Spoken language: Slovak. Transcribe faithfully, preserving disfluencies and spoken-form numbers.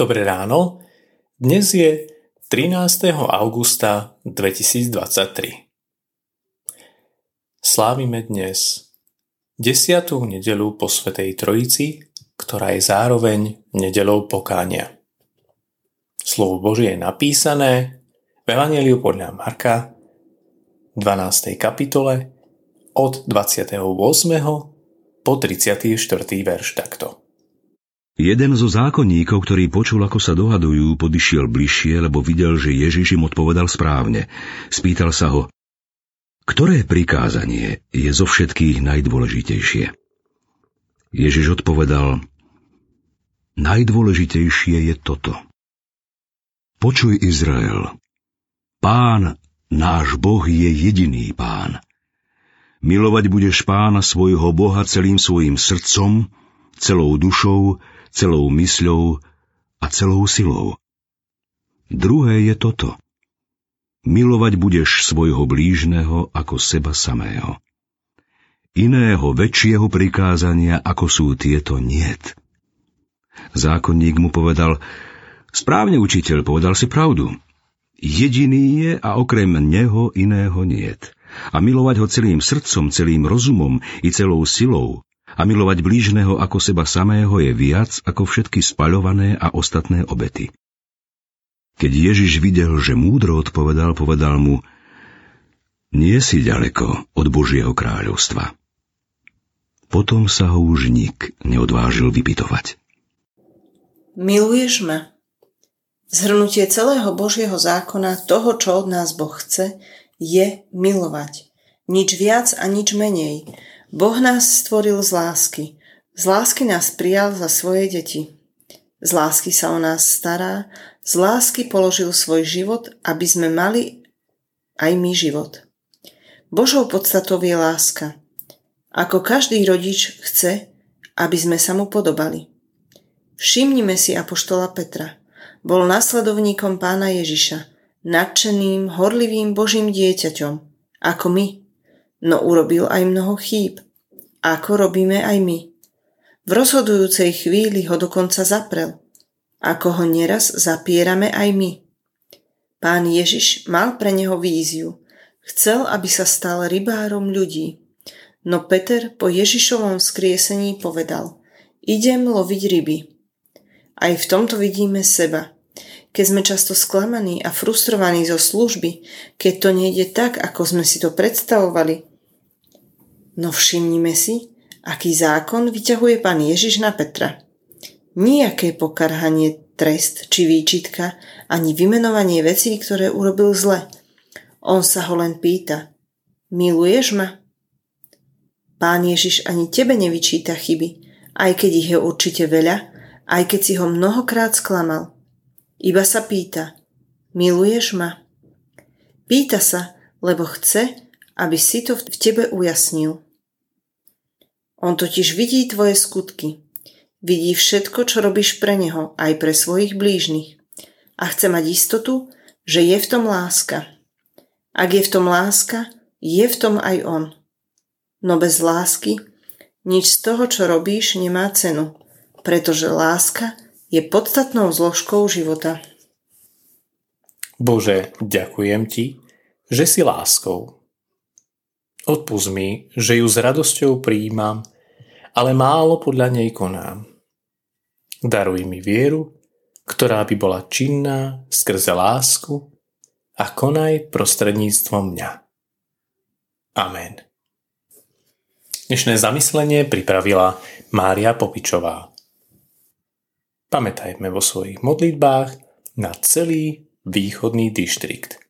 Dobré ráno, dnes je trinásteho augusta dvetisícdvadsaťtri. Slávime dnes desiatu nedeľu po Svätej Trojici, ktorá je zároveň nedeľou pokánia. Slovo Božie je napísané v Evanjeliu podľa Marka dvanástej kapitole od dvadsiateho ôsmeho po tridsiaty štvrtý verš takto. Jeden zo zákonníkov, ktorý počul, ako sa dohadujú, podišiel bližšie, lebo videl, že Ježiš im odpovedal správne. Spýtal sa ho, ktoré prikázanie je zo všetkých najdôležitejšie? Ježiš odpovedal, najdôležitejšie je toto. Počuj, Izrael, Pán, náš Boh je jediný Pán. Milovať budeš Pána svojho Boha celým svojim srdcom, celou dušou, celou mysľou a celou silou. Druhé je toto. Milovať budeš svojho blížneho ako seba samého. Iného väčšieho prikázania, ako sú tieto, niet. Zákonník mu povedal, správne, učiteľ, povedal si pravdu. Jediný je a okrem neho iného niet. A milovať ho celým srdcom, celým rozumom i celou silou, a milovať blížneho ako seba samého je viac ako všetky spaľované a ostatné obety. Keď Ježiš videl, že múdro odpovedal, povedal mu, nie si ďaleko od Božieho kráľovstva. Potom sa ho už nik neodvážil vypytovať. Miluješ ma? Zhrnutie celého Božieho zákona, toho, čo od nás Boh chce, je milovať. Nič viac a nič menej. Boh nás stvoril z lásky. Z lásky nás prijal za svoje deti. Z lásky sa o nás stará. Z lásky položil svoj život, aby sme mali aj my život. Božou podstatou je láska. Ako každý rodič chce, aby sme sa mu podobali. Všimnime si apoštola Petra. Bol nasledovníkom Pána Ježiša, nadšeným, horlivým Božím dieťaťom, ako my. No urobil aj mnoho chýb, ako robíme aj my. V rozhodujúcej chvíli ho dokonca zaprel, ako ho nieraz zapierame aj my. Pán Ježiš mal pre neho víziu, chcel, aby sa stal rybárom ľudí. No Peter po Ježišovom vzkriesení povedal, idem loviť ryby. Aj v tomto vidíme seba. Keď sme často sklamaní a frustrovaní zo služby, keď to nejde tak, ako sme si to predstavovali. No všimnime si, aký zákon vyťahuje Pán Ježiš na Petra. Nijaké pokarhanie, trest či výčitka, ani vymenovanie vecí, ktoré urobil zle. On sa ho len pýta, miluješ ma? Pán Ježiš ani tebe nevyčíta chyby, aj keď ich je určite veľa, aj keď si ho mnohokrát sklamal. Iba sa pýta, miluješ ma? Pýta sa, lebo chce, aby si to v tebe ujasnil. On totiž vidí tvoje skutky. Vidí všetko, čo robíš pre neho, aj pre svojich blížnych. A chce mať istotu, že je v tom láska. Ak je v tom láska, je v tom aj on. No bez lásky nič z toho, čo robíš, nemá cenu, pretože láska je podstatnou zložkou života. Bože, ďakujem Ti, že si láskou. Odpusť mi, že ju s radosťou prijímam, ale málo podľa nej konám. Daruj mi vieru, ktorá by bola činná skrze lásku, a konaj prostredníctvom mňa. Amen. Dnešné zamyslenie pripravila Mária Popičová. Pamätajme vo svojich modlitbách na celý východný dištrikt.